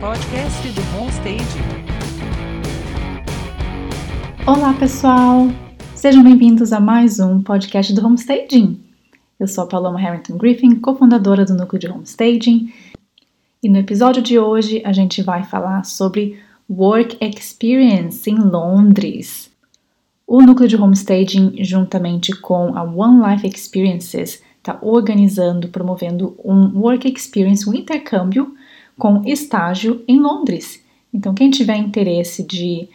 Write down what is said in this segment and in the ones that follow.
podcast do Homestaging. Olá, pessoal! Sejam bem-vindos a mais um podcast do Homestaging. Eu sou a Paloma Harrington Griffin, cofundadora do Núcleo de Homestaging. E no episódio de hoje a gente vai falar sobre Work Experience em Londres. O Núcleo de Homestaging, juntamente com a One Life Experiences, está organizando, promovendo um Work Experience, um intercâmbio com estágio em Londres. Então, quem tiver interesse de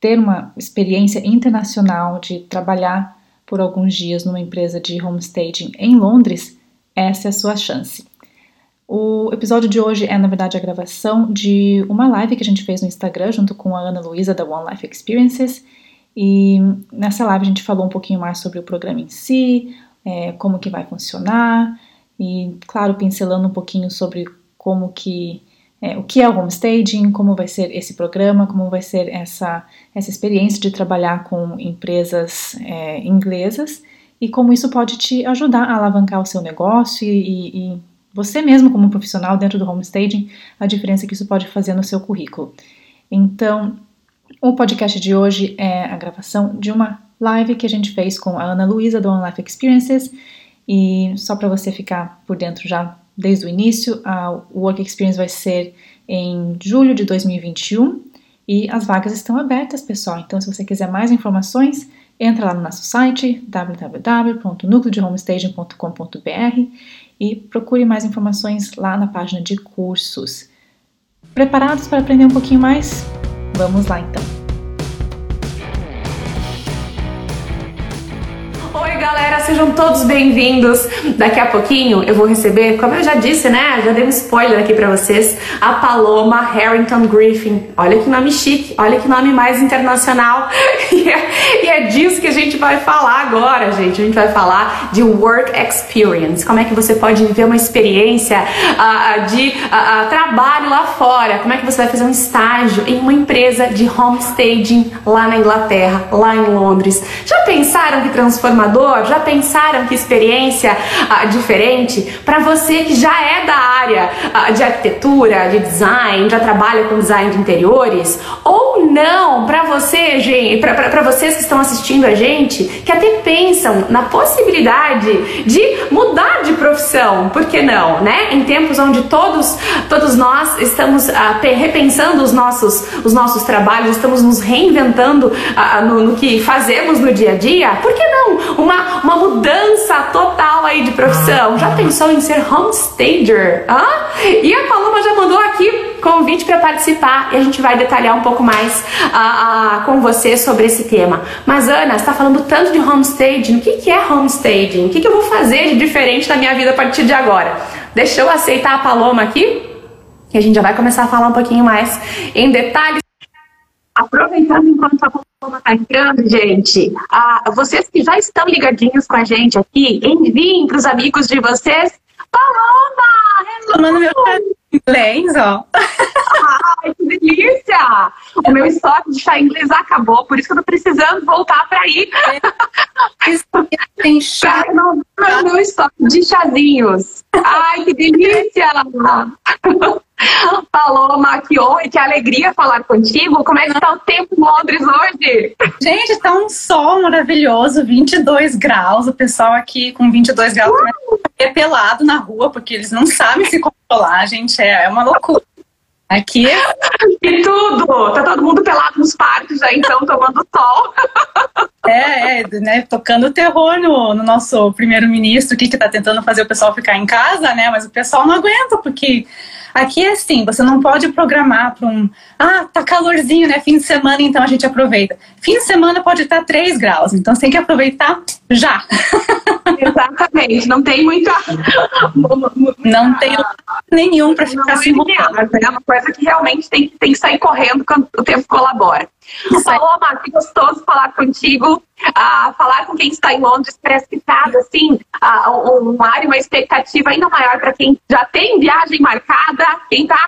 ter uma experiência internacional, de trabalhar por alguns dias numa empresa de homestaging em Londres, essa é a sua chance. O episódio de hoje é, na verdade, a gravação de uma live que a gente fez no Instagram, junto com a Ana Luísa, da One Life Experiences. E nessa live a gente falou um pouquinho mais sobre o programa em si, como que vai funcionar e, claro, pincelando um pouquinho sobre o que é o homestaging, como vai ser esse programa, como vai ser essa experiência de trabalhar com empresas inglesas e como isso pode te ajudar a alavancar o seu negócio e você mesmo como profissional dentro do homestaging, a diferença que isso pode fazer no seu currículo. Então, o podcast de hoje é a gravação de uma live que a gente fez com a Ana Luísa do One Life Experiences, e só para você ficar por dentro já desde o início, a Work Experience vai ser em julho de 2021 e as vagas estão abertas, pessoal. Então, se você quiser mais informações, entra lá no nosso site www.nucleodehomestaging.com.br e procure mais informações lá na página de cursos. Preparados para aprender um pouquinho mais? Vamos lá, então. Oi, galera, sejam todos bem-vindos. Daqui a pouquinho eu vou receber, como eu já disse, né? Já dei um spoiler aqui pra vocês, a Paloma Harrington Griffin. Olha que nome chique, olha que nome mais internacional. E é disso que a gente vai falar agora, gente. A gente vai falar de Work Experience. Como é que você pode viver uma experiência de trabalho lá fora? Como é que você vai fazer um estágio em uma empresa de homestaging lá na Inglaterra, lá em Londres? Já pensaram que transformador? Já pensaram que experiência diferente? Para você que já é da área de arquitetura, de design, já trabalha com design de interiores, ou não, para você, gente, para vocês que estão assistindo a gente, que até pensam na possibilidade de mudar de profissão, por que não, né? Em tempos onde todos nós estamos repensando os nossos trabalhos, estamos nos reinventando no que fazemos no dia a dia, por que não? Uma mudança total aí de profissão. Já pensou em ser homestager? E a Paloma já mandou aqui convite para participar e a gente vai detalhar um pouco mais com você sobre esse tema. Mas, Ana, você está falando tanto de homestaging. O que é homestaging? O que eu vou fazer de diferente na minha vida a partir de agora? Deixa eu aceitar a Paloma aqui e a gente já vai começar a falar um pouquinho mais em detalhes. Aproveitando enquanto a Paloma está entrando, gente, vocês que já estão ligadinhos com a gente aqui, enviem para os amigos de vocês. Paloma! Hello! Inglês, ó. Ai, que delícia! O meu estoque de chá inglês acabou, por isso que eu tô precisando voltar pra aí. Tem chá. O meu estoque de chazinhos. Ai, que delícia! Paloma, que honra, que alegria falar contigo. Como é que tá o tempo em Londres hoje? Gente, tá um sol maravilhoso, 22 graus. O pessoal aqui com 22 graus é pelado na rua, porque eles não sabem se controlar, gente. É uma loucura. Aqui é... E tudo! Tá todo mundo pelado nos parques aí, então, tomando sol. Né? Tocando terror no nosso primeiro-ministro, que tá tentando fazer o pessoal ficar em casa, né? Mas o pessoal não aguenta, porque... Aqui é assim, você não pode programar para um... tá calorzinho, né? Fim de semana, então a gente aproveita. Fim de semana pode estar 3 graus, então você tem que aproveitar já. Exatamente, não tem muita... Não tem nenhum para ficar sem roupa. É uma coisa que realmente tem que sair correndo quando o tempo colabora. Paloma, que gostoso falar contigo. Falar com quem está em Londres parece que está, assim, uma expectativa ainda maior para quem já tem viagem marcada, quem está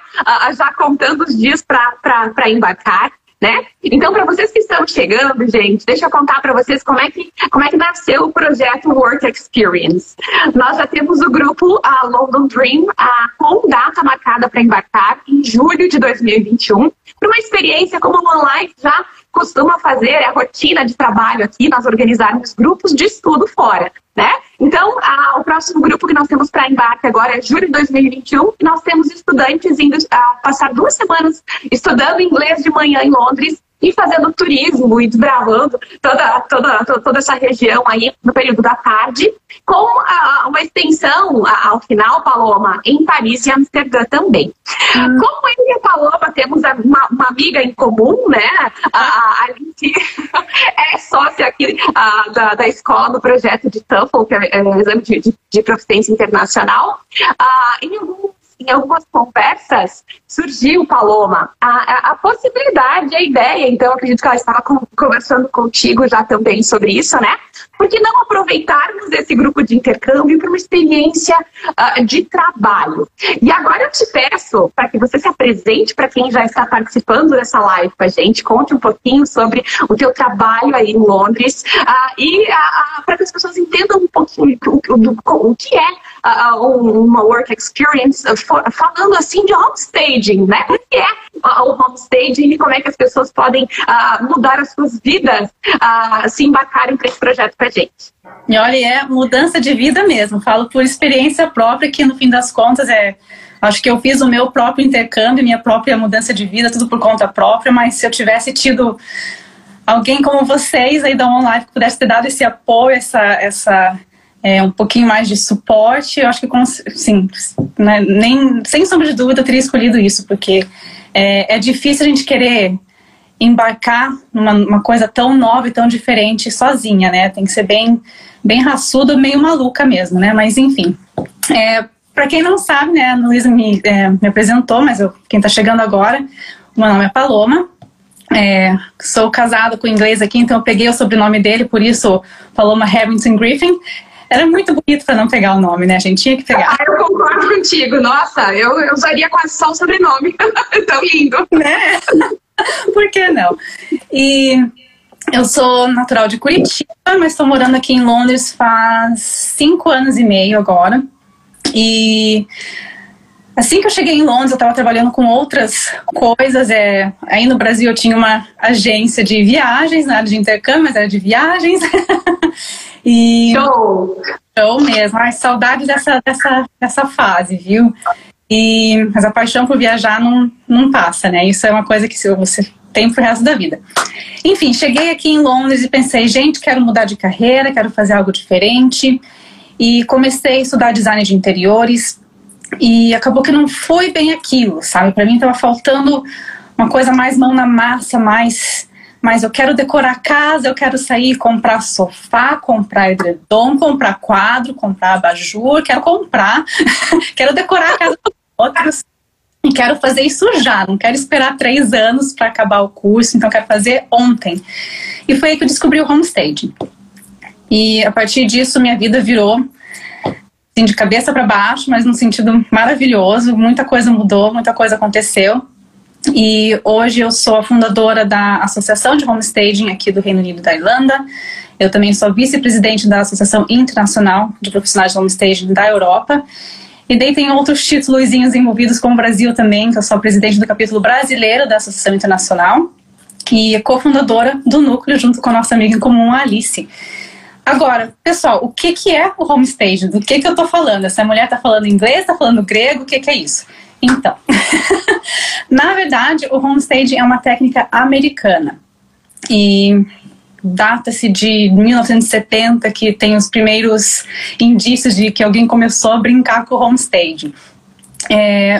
já contando os dias para embarcar. né? Então, para vocês que estão chegando, gente, deixa eu contar para vocês como é que nasceu o projeto Work Experience. Nós já temos o grupo London Dream com data marcada para embarcar em julho de 2021 para uma experiência como o One Life já costuma fazer, é a rotina de trabalho aqui, nós organizarmos grupos de estudo fora, né? Então, o próximo grupo que nós temos para embarque agora é julho de 2021, e nós temos estudantes indo passar 2 semanas estudando inglês de manhã em Londres e fazendo turismo e desbravando toda essa região aí no período da tarde, com uma extensão ao final, Paloma, em Paris e Amsterdã também. Como eu e a Paloma temos uma amiga em comum, né? A Lindsay é sócia aqui da escola do projeto de TAMP, que é o exame de proficiência internacional, em algumas conversas, surgiu, Paloma, a possibilidade, a ideia, então acredito que ela estava conversando contigo já também sobre isso, né? Por que não aproveitarmos esse grupo de intercâmbio para uma experiência de trabalho? E agora eu te peço para que você se apresente para quem já está participando dessa live com a gente, conte um pouquinho sobre o teu trabalho aí em Londres e para que as pessoas entendam um pouquinho o que é uma work experience, falando assim de homestaging, né? O que é o homestaging e como é que as pessoas podem mudar as suas vidas se embarcarem para esse projeto com a gente. E olha, é mudança de vida mesmo. Falo por experiência própria que no fim das contas acho que eu fiz o meu próprio intercâmbio, minha própria mudança de vida, tudo por conta própria, mas se eu tivesse tido alguém como vocês aí da One Life que pudesse ter dado esse apoio, um pouquinho mais de suporte, eu acho que, sim, né, sem sombra de dúvida eu teria escolhido isso, porque é difícil a gente querer embarcar numa coisa tão nova e tão diferente sozinha, né? Tem que ser bem raçudo, meio maluca mesmo, né? Mas, enfim. Para quem não sabe, né, a Luísa me apresentou, mas quem tá chegando agora, o meu nome é Paloma. Sou casada com o inglês aqui, então eu peguei o sobrenome dele, por isso Paloma Harrington Griffin. Era muito bonito para não pegar o nome, né? A gente tinha que pegar. Ah, eu concordo contigo. Nossa, eu usaria quase só o sobrenome. Tão lindo. Né? Por que não? E eu sou natural de Curitiba, mas estou morando aqui em Londres faz 5 anos e meio agora. E assim que eu cheguei em Londres, eu estava trabalhando com outras coisas. Aí no Brasil eu tinha uma agência de viagens, nada de intercâmbio, mas era de viagens. E show mesmo. Ai, saudade dessa fase, viu? Mas a paixão por viajar não passa, né? Isso é uma coisa que você tem pro resto da vida. Enfim, cheguei aqui em Londres e pensei, gente, quero mudar de carreira, quero fazer algo diferente. E comecei a estudar design de interiores. E acabou que não foi bem aquilo, sabe? Para mim tava faltando uma coisa mais mão na massa, mas eu quero decorar a casa, eu quero sair, comprar sofá, comprar edredom, comprar quadro, comprar abajur, quero comprar, quero decorar a casa dos outros e quero fazer isso já, não quero esperar 3 anos para acabar o curso, então quero fazer ontem. E foi aí que eu descobri o homestaging. E a partir disso minha vida virou assim, de cabeça para baixo, mas num sentido maravilhoso, muita coisa mudou, muita coisa aconteceu. E hoje eu sou a fundadora da Associação de Homestaging aqui do Reino Unido e da Irlanda. Eu também sou vice-presidente da Associação Internacional de Profissionais de Homestaging da Europa. E daí tem outros títulos envolvidos com o Brasil também, que eu sou a presidente do capítulo brasileiro da Associação Internacional e cofundadora do Núcleo, junto com a nossa amiga em comum, a Alice. Agora, pessoal, o que é o homestaging? Do que eu tô falando? Essa mulher tá falando inglês, tá falando grego, o que é isso? Então, na verdade, o homestaging é uma técnica americana e data-se de 1970 que tem os primeiros indícios de que alguém começou a brincar com o homestaging.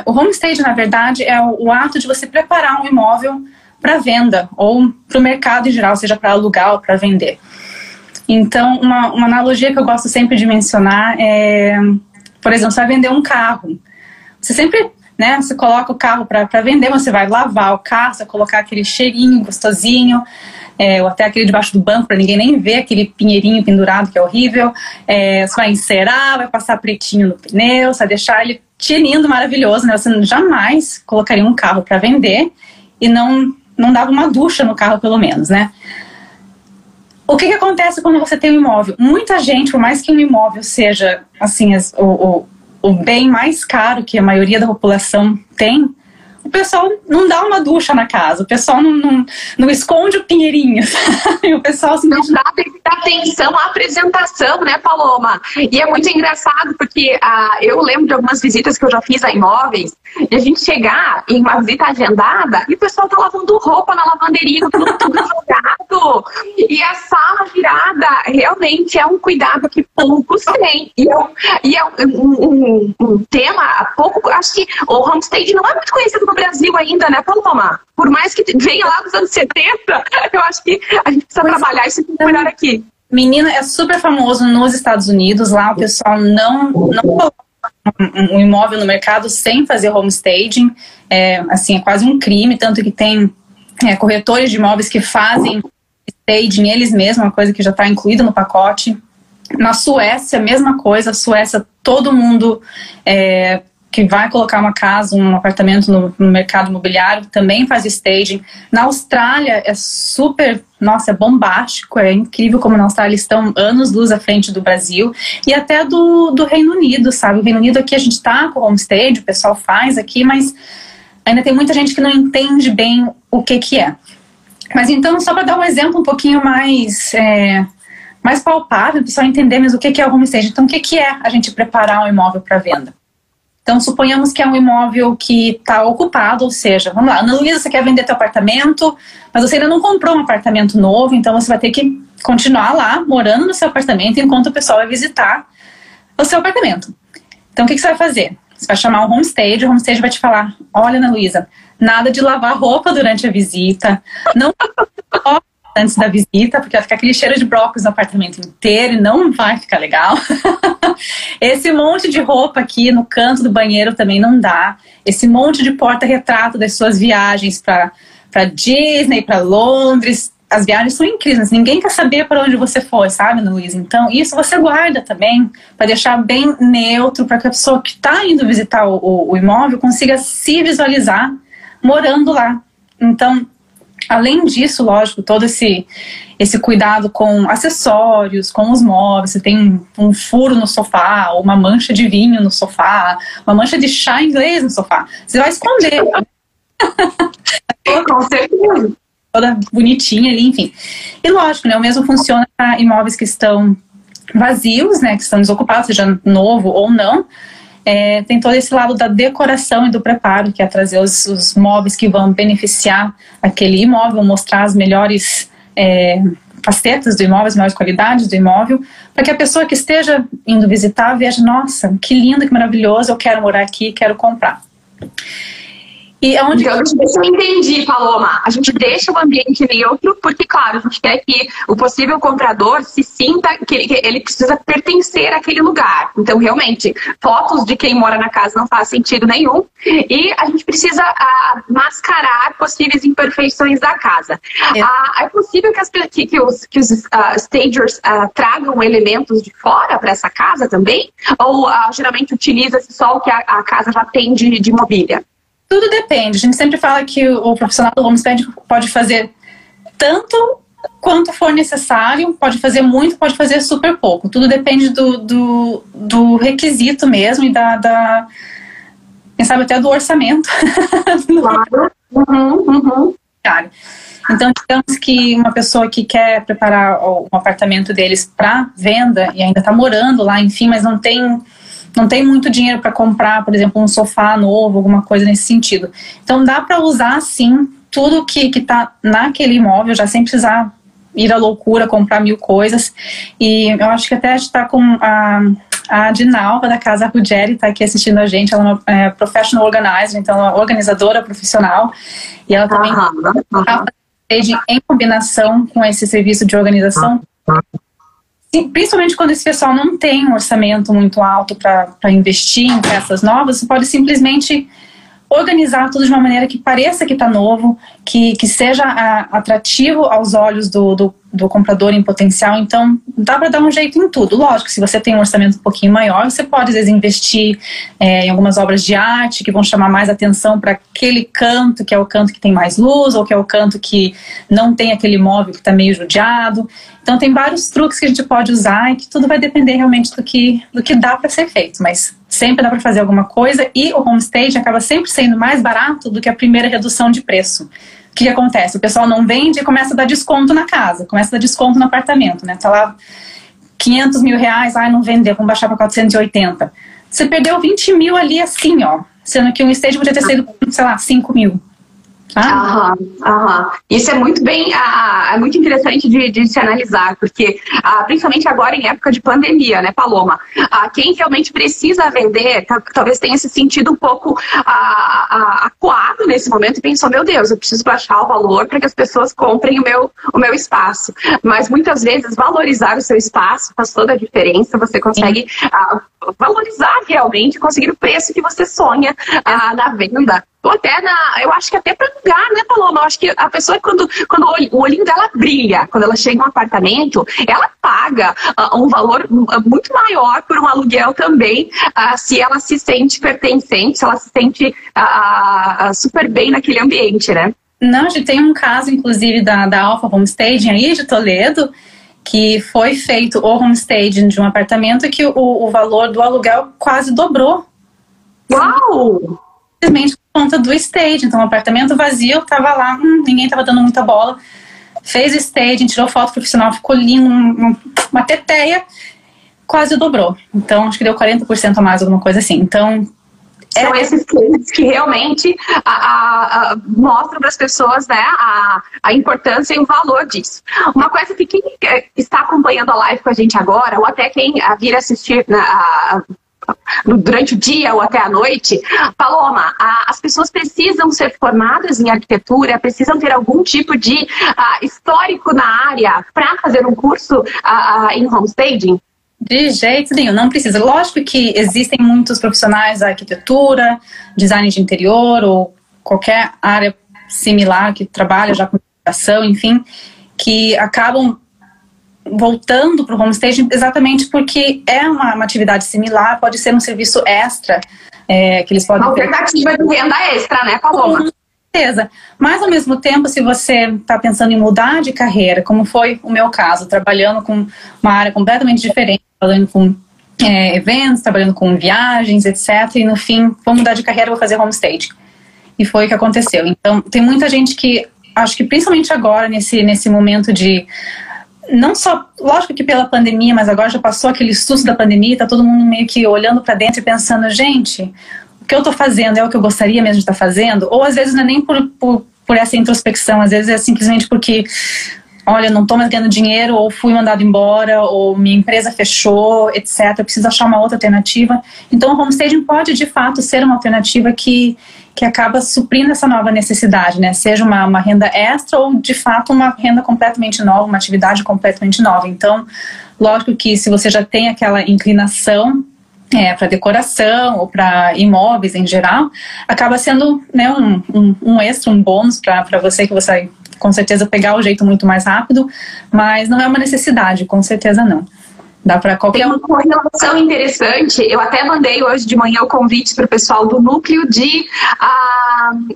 O homestaging, na verdade, é o ato de você preparar um imóvel para venda ou para o mercado em geral, seja para alugar ou para vender. Então, uma analogia que eu gosto sempre de mencionar é, por exemplo, você vai vender um carro. Você sempre, né, você coloca o carro para vender, mas você vai lavar o carro, você vai colocar aquele cheirinho gostosinho, ou até aquele debaixo do banco para ninguém nem ver, aquele pinheirinho pendurado que é horrível. Você vai encerar, vai passar pretinho no pneu, você vai deixar ele tinindo, maravilhoso, né? Você jamais colocaria um carro para vender e não não dava uma ducha no carro, pelo menos, né? O que que acontece quando você tem um imóvel? Muita gente, por mais que um imóvel seja assim, o bem mais caro que a maioria da população tem, o pessoal não dá uma ducha na casa, o pessoal não esconde o pinheirinho, sabe? O pessoal simplesmente... Não dá atenção à apresentação, né, Paloma? E é muito engraçado, porque eu lembro de algumas visitas que eu já fiz a imóveis, e a gente chegar em uma visita agendada e o pessoal tá lavando roupa na lavanderia, tudo jogado, e a sala virada. Realmente é um cuidado que poucos têm. E é um tema pouco... Acho que o homestaging não é muito conhecido no Brasil ainda, né, Paloma? Por mais que venha lá dos anos 70, eu acho que a gente precisa trabalhar isso e melhorar aqui. Menina, é super famoso nos Estados Unidos. Lá o pessoal não coloca um imóvel no mercado sem fazer homestaging. É quase um crime, tanto que tem corretores de imóveis que fazem staging eles mesmos, uma coisa que já está incluída no pacote. Na Suécia, a mesma coisa. A Suécia, todo mundo... que vai colocar uma casa, um apartamento no mercado imobiliário, também faz staging. Na Austrália é super, nossa, é bombástico, é incrível como na Austrália estão anos-luz à frente do Brasil e até do Reino Unido, sabe? O Reino Unido aqui a gente tá com homestaging, o pessoal faz aqui, mas ainda tem muita gente que não entende bem o que é. Mas então, só para dar um exemplo um pouquinho mais palpável, o pessoal entender mesmo o que é o homestaging. Então, o que é a gente preparar um imóvel para venda? Então, suponhamos que é um imóvel que está ocupado, ou seja, vamos lá, Ana Luísa, você quer vender teu apartamento, mas você ainda não comprou um apartamento novo, então você vai ter que continuar lá, morando no seu apartamento, enquanto o pessoal vai visitar o seu apartamento. Então, o que você vai fazer? Você vai chamar o homestaging vai te falar, olha, Ana Luísa, nada de lavar roupa durante a visita, não antes da visita, porque vai ficar aquele cheiro de brócolis no apartamento inteiro e não vai ficar legal. Esse monte de roupa aqui no canto do banheiro também não dá. Esse monte de porta-retrato das suas viagens para Disney, para Londres. As viagens são incríveis, ninguém quer saber para onde você foi, sabe, Luísa? Então, isso você guarda também, para deixar bem neutro, para que a pessoa que está indo visitar o imóvel consiga se visualizar morando lá. Então, além disso, lógico, todo esse cuidado com acessórios, com os móveis. Você tem um furo no sofá, uma mancha de vinho no sofá, uma mancha de chá inglês no sofá. Você vai esconder. Com certeza. Toda bonitinha ali, enfim. E lógico, né, o mesmo funciona para imóveis que estão vazios, né, que estão desocupados, seja novo ou não. Tem todo esse lado da decoração e do preparo, que é trazer os móveis que vão beneficiar aquele imóvel, mostrar as melhores facetas do imóvel, as melhores qualidades do imóvel, para que a pessoa que esteja indo visitar veja, nossa, que lindo, que maravilhoso, eu quero morar aqui, quero comprar. E onde então, eu entendi, Paloma. A gente deixa o ambiente neutro, porque, claro, a gente quer que o possível comprador se sinta que ele precisa pertencer àquele lugar. Então, realmente, fotos de quem mora na casa não faz sentido nenhum. E a gente precisa mascarar possíveis imperfeições da casa. É possível que os stagers tragam elementos de fora para essa casa também? Ou geralmente utiliza-se só o que a casa já tem de mobília? Tudo depende. A gente sempre fala que o profissional do homestaging pode fazer tanto quanto for necessário, pode fazer muito, pode fazer super pouco. Tudo depende do requisito mesmo e quem sabe até do orçamento. Claro. Uhum. Então, digamos que uma pessoa que quer preparar um apartamento deles para venda e ainda está morando lá, enfim, mas não tem muito dinheiro para comprar, por exemplo, um sofá novo, alguma coisa nesse sentido. Então, dá para usar, sim, tudo que está naquele imóvel, já sem precisar ir à loucura, comprar mil coisas. E eu acho que até a gente está com a Dinalva, da Casa Ruggeri, está aqui assistindo a gente. Ela é uma professional organizer, então ela é uma organizadora profissional. E ela também está em combinação com esse serviço de organização. Sim, principalmente quando esse pessoal não tem um orçamento muito alto para investir em peças novas, você pode simplesmente organizar tudo de uma maneira que pareça que está novo, que seja atrativo aos olhos do do comprador em potencial, então dá para dar um jeito em tudo. Lógico, se você tem um orçamento um pouquinho maior, você pode às vezes investir em algumas obras de arte que vão chamar mais atenção para aquele canto, que é o canto que tem mais luz, ou que é o canto que não tem aquele móvel que está meio judiado. Então tem vários truques que a gente pode usar e que tudo vai depender realmente do que dá para ser feito, mas sempre dá para fazer alguma coisa, e o homestaging acaba sempre sendo mais barato do que a primeira redução de preço. O que acontece? O pessoal não vende e começa a dar desconto na casa, começa a dar desconto no apartamento, né? Tá lá 500 mil reais, ah, não vendeu, vamos baixar para 480. Você perdeu 20 mil ali assim, ó, sendo que um stage podia ter sido, sei lá, 5 mil. Ah. Isso é muito bem, é muito interessante de se analisar, porque principalmente agora em época de pandemia, né, Paloma? Quem realmente precisa vender, talvez tenha esse sentido um pouco acuado nesse momento e pensou, meu Deus, eu preciso baixar o valor para que as pessoas comprem o meu espaço. Mas muitas vezes valorizar o seu espaço faz toda a diferença, você consegue valorizar realmente, conseguir o preço que você sonha na venda. Ou até eu acho que até para lugar, né, Paloma? Eu acho que a pessoa, quando o olhinho dela brilha, quando ela chega em um apartamento, ela paga um valor muito maior por um aluguel também, se ela se sente pertencente, se ela se sente super bem naquele ambiente, né? Não, a gente tem um caso, inclusive, da Alpha Home Staging aí de Toledo, que foi feito o homestaging de um apartamento que o valor do aluguel quase dobrou. Uau! Simplesmente por conta do stage. Então, o apartamento vazio, estava lá, ninguém estava dando muita bola. Fez o stage, tirou foto profissional, ficou lindo, uma teteia, quase dobrou. Então, acho que deu 40% a mais, alguma coisa assim. Então, são esses clientes que realmente mostram para as pessoas, né, a importância e o valor disso. Uma coisa que quem está acompanhando a live com a gente agora, ou até quem vir assistir durante o dia ou até a noite, Paloma, as pessoas precisam ser formadas em arquitetura, precisam ter algum tipo de histórico na área para fazer um curso em homestaging? De jeito nenhum, não precisa. Lógico que existem muitos profissionais da arquitetura, design de interior ou qualquer área similar que trabalha já com habitação, enfim, que acabam voltando para o homestaging exatamente porque é uma atividade similar, pode ser um serviço extra que eles podem... Uma alternativa de renda extra, né, Paloma? Com certeza. Mas, ao mesmo tempo, se você está pensando em mudar de carreira, como foi o meu caso, trabalhando com uma área completamente diferente, trabalhando com eventos, trabalhando com viagens, etc. E, no fim, vou mudar de carreira, vou fazer homestaging. E foi o que aconteceu. Então, tem muita gente que, acho que principalmente agora, nesse momento de... Não só, lógico que pela pandemia, mas agora já passou aquele susto da pandemia, tá todo mundo meio que olhando para dentro e pensando, gente, o que eu tô fazendo é o que eu gostaria mesmo de estar fazendo? Ou às vezes não é nem por essa introspecção, às vezes é simplesmente porque, olha, não tô mais ganhando dinheiro, ou fui mandado embora, ou minha empresa fechou, etc. Eu preciso achar uma outra alternativa. Então o homestaging pode, de fato, ser uma alternativa que acaba suprindo essa nova necessidade, né? Seja uma renda extra ou, de fato, uma renda completamente nova, uma atividade completamente nova. Então, lógico que se você já tem aquela inclinação para decoração ou para imóveis em geral, acaba sendo, né, um extra, um bônus para você, que você com certeza pegar o jeito muito mais rápido, mas não é uma necessidade, com certeza não. Dá para qualquer... Tem uma correlação interessante. Eu até mandei hoje de manhã o convite para o pessoal do Núcleo de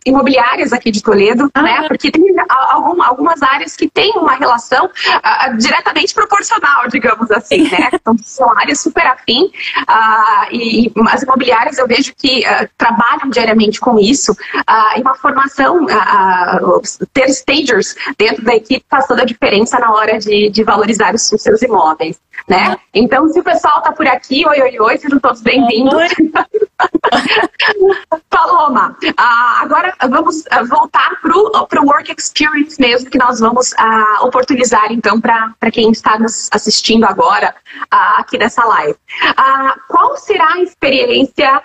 Imobiliárias aqui de Toledo, né? Porque tem algumas áreas que têm uma relação diretamente proporcional, digamos assim, né? Então, são áreas super afim, e as imobiliárias eu vejo que trabalham diariamente com isso, e uma formação, ter stagers dentro da equipe faz toda a diferença na hora de valorizar os seus imóveis, né? Então, se o pessoal tá por aqui, oi, oi, oi, sejam todos bem-vindos. Paloma, agora vamos voltar pro Work Experience mesmo, que nós vamos oportunizar, então, para quem está nos assistindo agora aqui nessa live. Qual será a experiência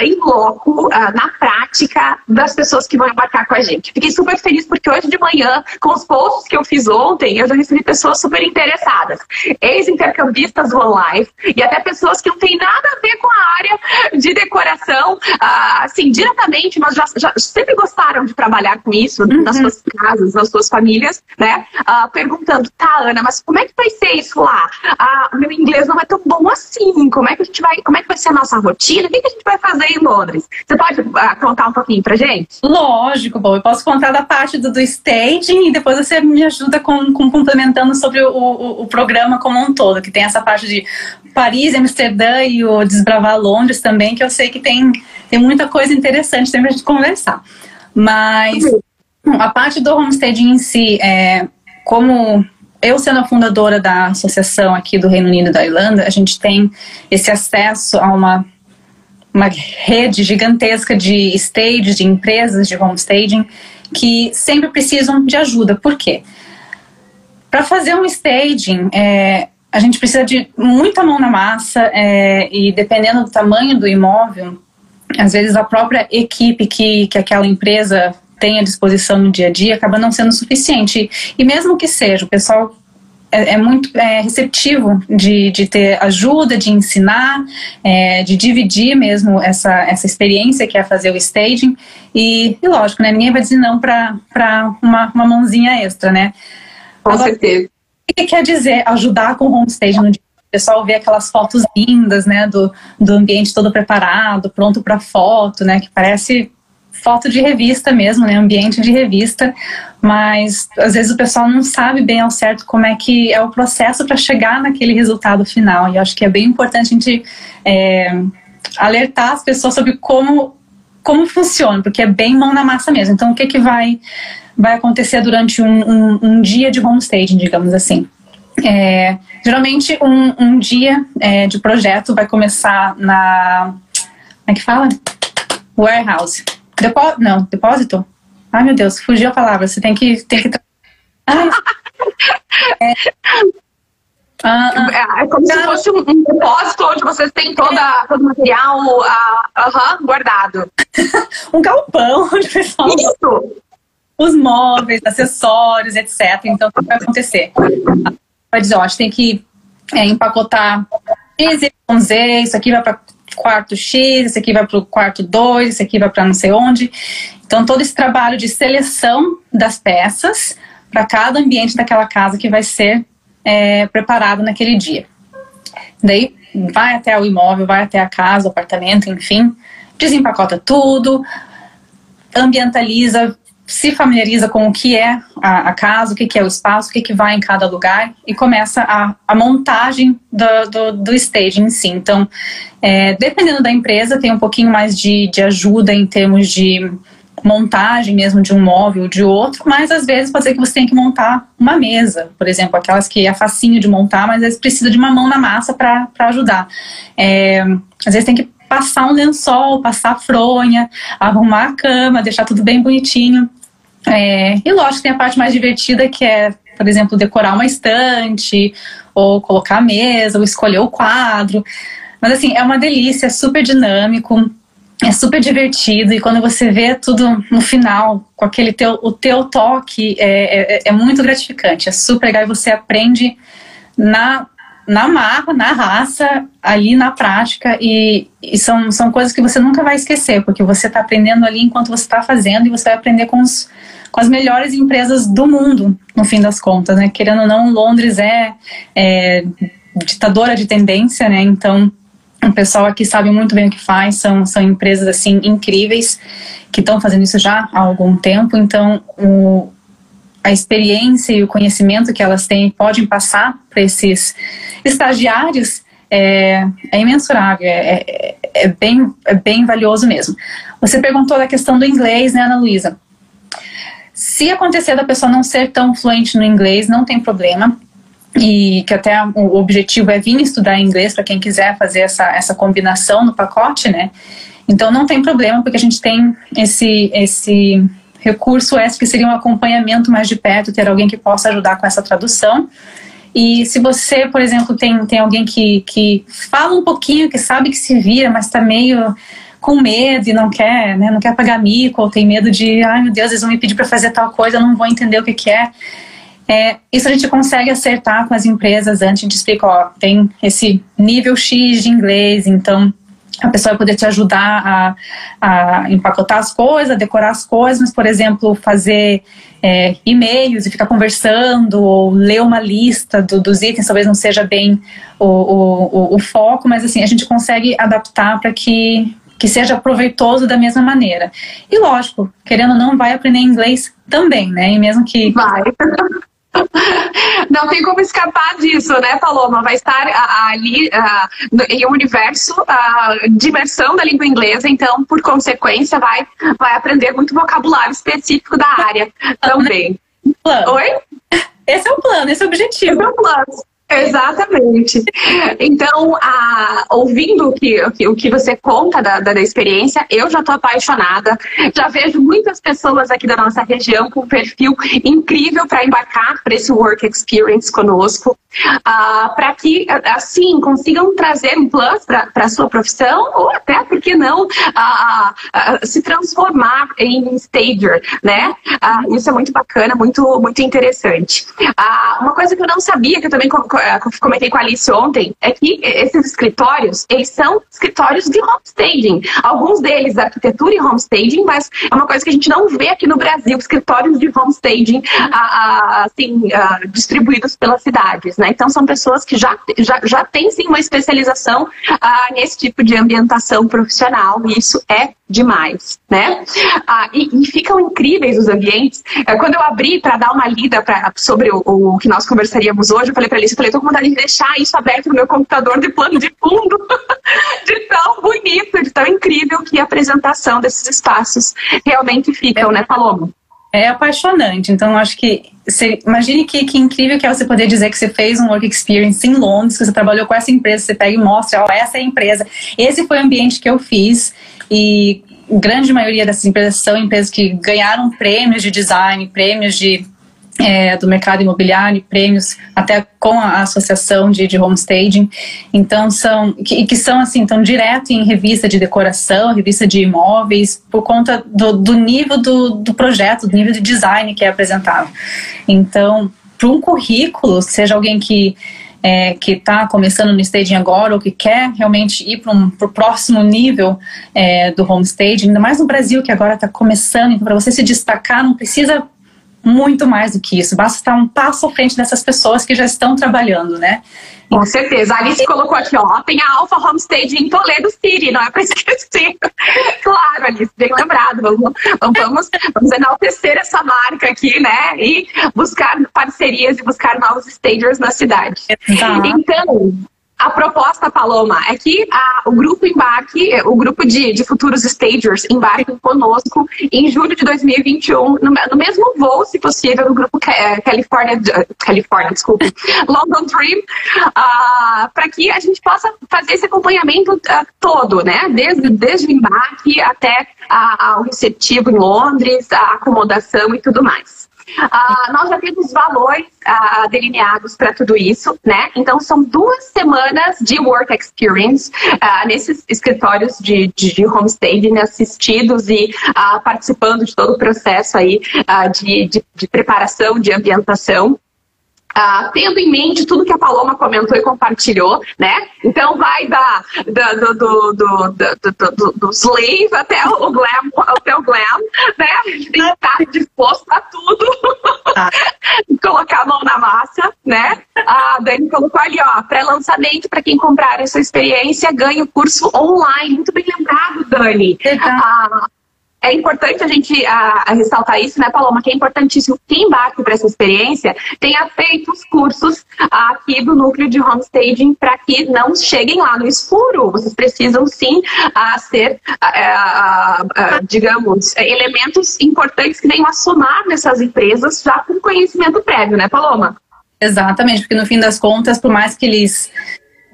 em loco, na prática, das pessoas que vão embarcar com a gente? Fiquei super feliz porque hoje de manhã, com os posts que eu fiz ontem, eu já recebi pessoas super interessadas. Ex-intercambistas do One Life e até pessoas que não têm nada a ver com a área de decoração, assim, diretamente, mas já sempre gostaram de trabalhar com isso, uhum, nas suas casas, nas suas famílias, né? Perguntando, tá, Ana, mas como é que vai ser isso lá? Meu inglês não é tão bom assim, como é que vai ser a nossa rotina? O que a gente vai fazer em Londres? Você pode contar um pouquinho pra gente? Lógico, bom, eu posso contar da parte do staging e depois você me ajuda complementando sobre o programa como um todo, que tem essa parte de Paris, Amsterdã e o desbravar Londres também, que eu sei que tem muita coisa interessante sempre a gente conversar. Mas a parte do homestaging em si, como eu sendo a fundadora da associação aqui do Reino Unido e da Irlanda, a gente tem esse acesso a uma rede gigantesca de stages, de empresas de homestaging, que sempre precisam de ajuda. Por quê? Para fazer um staging, a gente precisa de muita mão na massa, e dependendo do tamanho do imóvel, às vezes a própria equipe que aquela empresa tem à disposição no dia a dia acaba não sendo suficiente. E mesmo que seja, o pessoal é muito receptivo de ter ajuda, de ensinar, de dividir mesmo essa experiência que é fazer o staging. E lógico, né, ninguém vai dizer não para uma mãozinha extra, né? Com certeza. O que quer dizer ajudar com o homestaging no dia? O pessoal vê aquelas fotos lindas, né, do ambiente todo preparado, pronto para foto, né, que parece foto de revista mesmo, né, ambiente de revista, mas às vezes o pessoal não sabe bem ao certo como é que é o processo para chegar naquele resultado final. E eu acho que é bem importante a gente alertar as pessoas sobre como funciona, porque é bem mão na massa mesmo. Então, o que vai acontecer durante um dia de homestaging, digamos assim? Geralmente, um dia de projeto vai começar na... Como é que fala? Warehouse. Depósito? Ai, meu Deus, fugiu a palavra. Você tem que... É como se fosse um depósito onde vocês têm todo o material guardado. Um galpão onde o pessoal... Isso! Os móveis, acessórios, etc. Então, o que vai acontecer? Vai dizer, ó, a gente tem que empacotar X, Y, Z, isso aqui vai para quarto X, isso aqui vai para o quarto 2, isso aqui vai para não sei onde. Então, todo esse trabalho de seleção das peças para cada ambiente daquela casa que vai ser preparado naquele dia. Daí, vai até o imóvel, vai até a casa, o apartamento, enfim. Desempacota tudo, ambientaliza, se familiariza com o que é a casa, o que é o espaço, o que vai em cada lugar, e começa a montagem do staging em si. Então, dependendo da empresa, tem um pouquinho mais de ajuda em termos de montagem mesmo de um móvel ou de outro, mas às vezes pode ser que você tenha que montar uma mesa, por exemplo, aquelas que é facinho de montar, mas às vezes precisa de uma mão na massa para ajudar. Às vezes tem que passar um lençol, passar a fronha, arrumar a cama, deixar tudo bem bonitinho. E lógico, tem a parte mais divertida, que é, por exemplo, decorar uma estante, ou colocar a mesa, ou escolher o quadro. Mas assim, é uma delícia, é super dinâmico, é super divertido, e quando você vê tudo no final, com aquele o teu toque, é muito gratificante, é super legal, e você aprende na marra, na raça, ali na prática, e são coisas que você nunca vai esquecer, porque você está aprendendo ali enquanto você está fazendo, e você vai aprender com as melhores empresas do mundo, no fim das contas, né? Querendo ou não, Londres é ditadora de tendência, né? Então, o pessoal aqui sabe muito bem o que faz, são empresas, assim, incríveis, que estão fazendo isso já há algum tempo. Então, a experiência e o conhecimento que elas têm podem passar para esses estagiários é imensurável, é bem valioso mesmo. Você perguntou da questão do inglês, né, Ana Luísa? Se acontecer da pessoa não ser tão fluente no inglês, não tem problema, e que até o objetivo é vir estudar inglês para quem quiser fazer essa combinação no pacote, né? Então não tem problema, porque a gente tem esse recurso extra, que seria um acompanhamento mais de perto, ter alguém que possa ajudar com essa tradução. E se você, por exemplo, tem alguém que fala um pouquinho, que sabe que se vira, mas está meio com medo e não quer, né, não quer pagar mico, ou tem medo de, ai meu Deus, eles vão me pedir para fazer tal coisa, eu não vou entender o que é. Isso a gente consegue acertar com as empresas antes, a gente explica, ó, tem esse nível X de inglês, então A pessoa vai poder te ajudar a empacotar as coisas, decorar as coisas, mas, por exemplo, fazer e-mails e ficar conversando, ou ler uma lista dos itens, talvez não seja bem o foco, mas assim, a gente consegue adaptar para que seja proveitoso da mesma maneira. E lógico, querendo ou não, vai aprender inglês também, né? E mesmo que... Vai. Não tem como escapar disso, né, Paloma? Vai estar ali em um universo de imersão da língua inglesa, então, por consequência, vai aprender muito vocabulário específico da área também. Plano. Oi? Esse é o plano, esse é o objetivo. Esse é o plano. Exatamente. Então, ouvindo o que você conta da experiência, eu já estou apaixonada. Já vejo muitas pessoas aqui da nossa região com um perfil incrível para embarcar para esse work experience conosco, para que, assim, consigam trazer um plus para a sua profissão, ou até, por que não, se transformar em stager, né? Isso é muito bacana, muito, muito interessante. Uma coisa que eu não sabia, que eu também comentei com a Alice ontem, é que esses escritórios, eles são escritórios de homestaging. Alguns deles, arquitetura e homestaging, mas é uma coisa que a gente não vê aqui no Brasil, escritórios de homestaging assim, distribuídos pelas cidades, né? Então, são pessoas que já têm, sim, uma especialização nesse tipo de ambientação profissional, e isso é demais, né? E ficam incríveis os ambientes. Quando eu abri para dar uma lida sobre o que nós conversaríamos hoje, eu falei para Alice, eu tô com vontade de deixar isso aberto no meu computador de plano de fundo, de tão bonito, de tão incrível que a apresentação desses espaços realmente ficam, né, Paloma? É apaixonante. Então, acho que imagine que incrível que é você poder dizer que você fez um work experience em Londres, que você trabalhou com essa empresa, você pega e mostra, ó, essa é a empresa, esse foi o ambiente que eu fiz. E a grande maioria dessas empresas são empresas que ganharam prêmios de design, prêmios do mercado imobiliário, prêmios até com a Associação de Homestaging. Então que são assim, tão direto em revista de decoração, revista de imóveis, por conta do nível do projeto, do nível de design que é apresentado. Então, para um currículo, seja alguém que está começando no staging agora, ou que quer realmente ir para o próximo nível do homestaging, ainda mais no Brasil, que agora está começando, então para você se destacar não precisa muito mais do que isso, basta estar um passo à frente dessas pessoas que já estão trabalhando, né? Com certeza. A Alice colocou aqui, ó, tem a Alpha Home Staging em Toledo City, não é para esquecer. Claro, Alice, bem lembrado. Vamos enaltecer essa marca aqui, né? E buscar parcerias e buscar novos stagers na cidade. Tá. Então, a proposta, Paloma, é que o grupo embarque, o grupo de futuros stagers embarquem conosco em julho de 2021, no mesmo voo, se possível, do grupo London Dream, para que a gente possa fazer esse acompanhamento todo, né? Desde o embarque até o receptivo em Londres, a acomodação e tudo mais. Nós já temos valores delineados para tudo isso, né? Então, são 2 semanas de work experience nesses escritórios de homestaging, assistidos e participando de todo o processo aí de preparação, de ambientação. Tendo em mente tudo que a Paloma comentou e compartilhou, né? Então vai do slave até o glam, né? Tem que estar disposto a tudo. Colocar a mão na massa, né? A Dani colocou ali, ó, pré-lançamento para quem comprar essa experiência, ganha o curso online. Muito bem lembrado, Dani. É importante a gente ressaltar isso, né, Paloma? Que é importantíssimo que embarque para essa experiência tenha feito os cursos aqui do Núcleo de Homestaging, para que não cheguem lá no escuro. Vocês precisam, sim, ser, digamos, elementos importantes que venham a somar nessas empresas já com conhecimento prévio, né, Paloma? Exatamente, porque no fim das contas, por mais que eles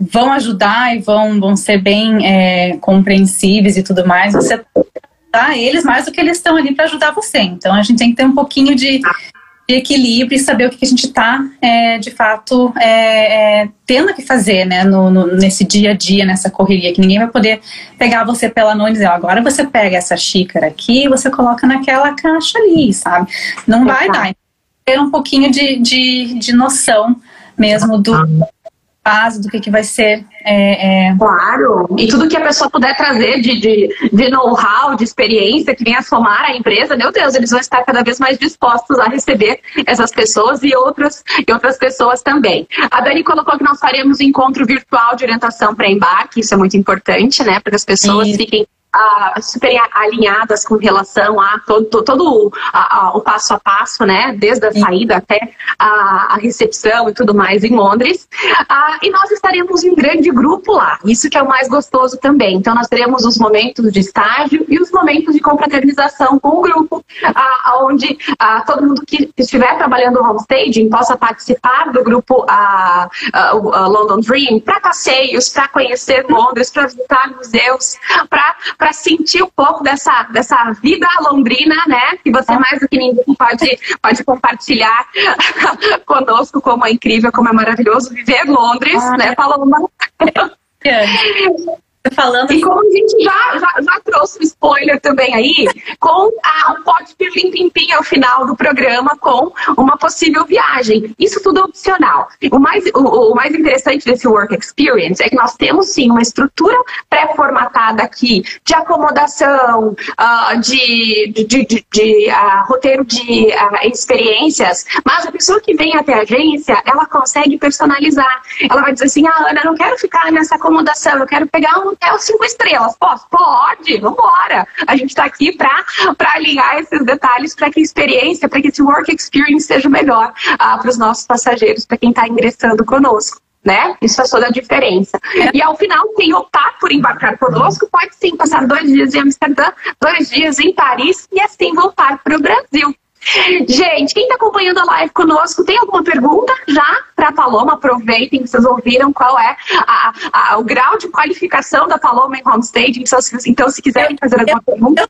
vão ajudar e vão ser bem compreensíveis e tudo mais, você... eles mais do que eles estão ali para ajudar você. Então a gente tem que ter um pouquinho de equilíbrio e saber o que a gente está de fato tendo que fazer, né, nesse dia a dia, nessa correria, que ninguém vai poder pegar você pela mão e dizer, ó, agora você pega essa xícara aqui e você coloca naquela caixa ali, sabe? Não vai dar. Ter um pouquinho de noção mesmo do fase, do que vai ser. Claro, e tudo que a pessoa puder trazer de know-how, de experiência, que venha somar a empresa, meu Deus, eles vão estar cada vez mais dispostos a receber essas pessoas e outras pessoas também. A Dani colocou que nós faremos um encontro virtual de orientação para embarque, isso é muito importante, né, para que as pessoas fiquem super alinhadas com relação a todo o passo a passo, né? Desde a saída até a recepção e tudo mais em Londres. E nós estaremos em grande grupo lá, isso que é o mais gostoso também. Então nós teremos os momentos de estágio e os momentos de confraternização com o grupo, onde todo mundo que estiver trabalhando no homestaging possa participar do grupo London Dream, para passeios, para conhecer Londres, para visitar museus, para sentir um pouco dessa vida londrina, né? Que você mais do que ninguém pode compartilhar conosco, como é incrível, como é maravilhoso viver Londres, né, Paloma? Falando e como a gente já trouxe um spoiler também aí, com um pote de lim-pim-pim ao final do programa, com uma possível viagem. Isso tudo é opcional. O mais interessante desse work experience é que nós temos sim uma estrutura pré-formatada aqui de acomodação, de roteiro de experiências, mas a pessoa que vem até a agência, ela consegue personalizar. Ela vai dizer assim, Ana, eu não quero ficar nessa acomodação, eu quero pegar um hotel 5 estrelas. Pode, vambora. A gente está aqui para alinhar esses detalhes para que a experiência, para que esse work experience seja melhor para os nossos passageiros, para quem está ingressando conosco, né? Isso faz toda a diferença. E ao final, quem optar por embarcar conosco pode sim passar 2 dias em Amsterdã, 2 dias em Paris e assim voltar para o Brasil. Gente, quem está acompanhando a live conosco, tem alguma pergunta já para a Paloma? Aproveitem que vocês ouviram qual é o grau de qualificação da Paloma em homestaging. Então, se quiserem fazer alguma pergunta. Eu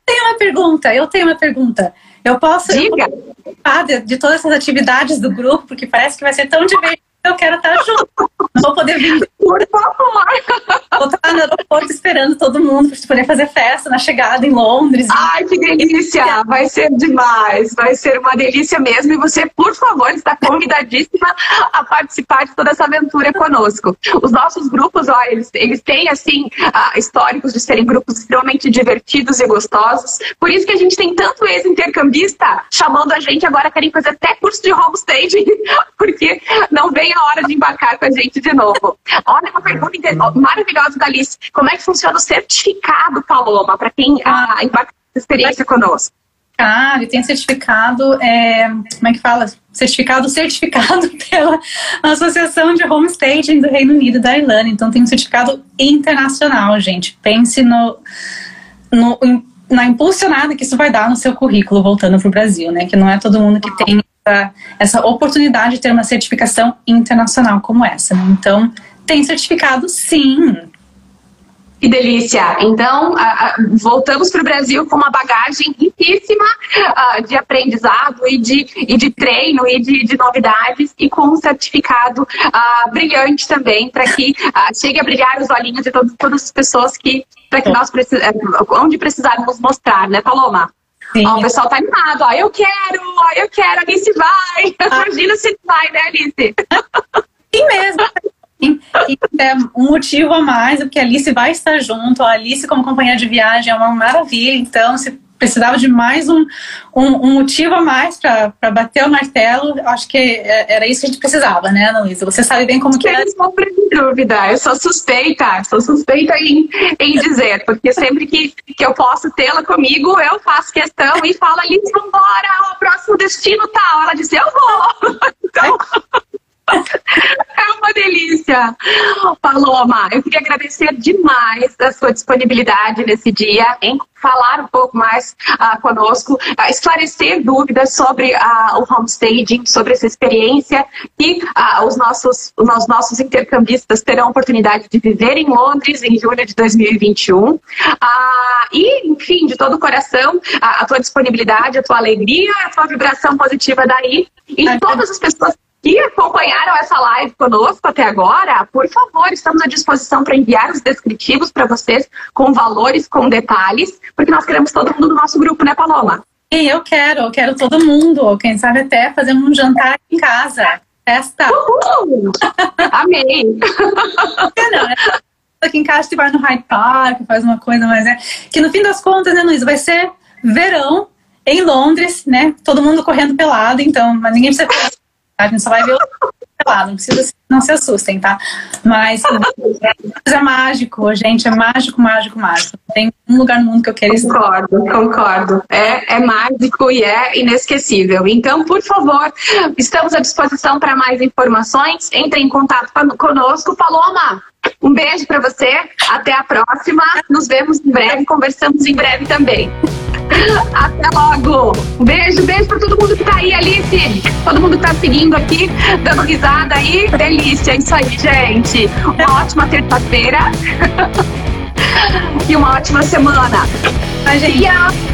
tenho uma pergunta. Eu posso participar de todas essas atividades do grupo, porque parece que vai ser tão divertido. Eu quero estar junto. Não vou poder vir. Por favor. Vou estar no aeroporto esperando todo mundo para poder fazer festa na chegada em Londres. Ai, que delícia. Vai ser demais. Vai ser uma delícia mesmo. E você, por favor, está convidadíssima a participar de toda essa aventura conosco. Os nossos grupos, olha, eles têm, assim, históricos de serem grupos extremamente divertidos e gostosos. Por isso que a gente tem tanto ex-intercambista chamando a gente agora, querem fazer até curso de homestaging, porque não vem a hora de embarcar com a gente de novo. Olha uma pergunta maravilhosa da Alice. Como é que funciona o certificado, Paloma, para quem embarca essa experiência conosco? Ele tem certificado, como é que fala? Certificado pela Associação de Homestaging do Reino Unido e da Irlanda. Então tem um certificado internacional, gente. Pense na impulsionada que isso vai dar no seu currículo voltando para o Brasil, né? Que não é todo mundo que tem essa oportunidade de ter uma certificação internacional como essa, né? Então, tem certificado sim. Que delícia! Então, voltamos para o Brasil com uma bagagem riquíssima de aprendizado e de treino e de novidades, e com um certificado brilhante também, para que chegue a brilhar os olhinhos de todas as pessoas onde precisarmos mostrar, né, Paloma? O pessoal tá animado, eu quero, Alice vai. Imagina se vai, né, Alice? Sim mesmo. E é um motivo a mais, porque a Alice vai estar junto. A Alice como companhia de viagem é uma maravilha, então se precisava de mais um motivo a mais para bater o martelo, acho que era isso que a gente precisava, né, Ana Luísa? Você sabe bem como que é. Eu sou suspeita em dizer, porque sempre que eu posso tê-la comigo, eu faço questão e falo, Alice, vambora, o próximo destino tal. Ela disse, eu vou. Então... É uma delícia. Paloma, eu queria agradecer demais a sua disponibilidade nesse dia, em falar um pouco mais conosco, esclarecer dúvidas sobre o homestaging, sobre essa experiência que os nossos intercambistas terão a oportunidade de viver em Londres em julho de 2021. E, enfim, de todo o coração, a tua disponibilidade, a tua alegria, a tua vibração positiva daí, e todas as pessoas que acompanharam essa live conosco até agora, por favor, estamos à disposição para enviar os descritivos para vocês com valores, com detalhes, porque nós queremos todo mundo no nosso grupo, né, Paloma? E eu quero todo mundo, quem sabe até fazer um jantar em casa. Festa! Uhul! Amei! Não, né? Aqui em casa a gente vai no Hyde Park, faz uma coisa, mas é... Que no fim das contas, né, Luísa, vai ser verão em Londres, né? Todo mundo correndo pelado, então... Mas ninguém precisa... A gente só vai ver o pelado, não precisa... Não se assustem, tá? Mas é mágico, gente. É mágico, mágico, mágico. Tem um lugar no mundo que eu quero estar. Concordo, concordo. É mágico e é inesquecível. Então, por favor, estamos à disposição para mais informações. Entre em contato conosco. Paloma, um beijo para você. Até a próxima. Nos vemos em breve. Conversamos em breve também. Até logo. Um beijo, beijo para todo mundo que tá aí, Alice. Todo mundo que tá seguindo aqui, dando risada aí. Delícia, é isso aí, gente. Uma ótima terça-feira e uma ótima semana. Tchau.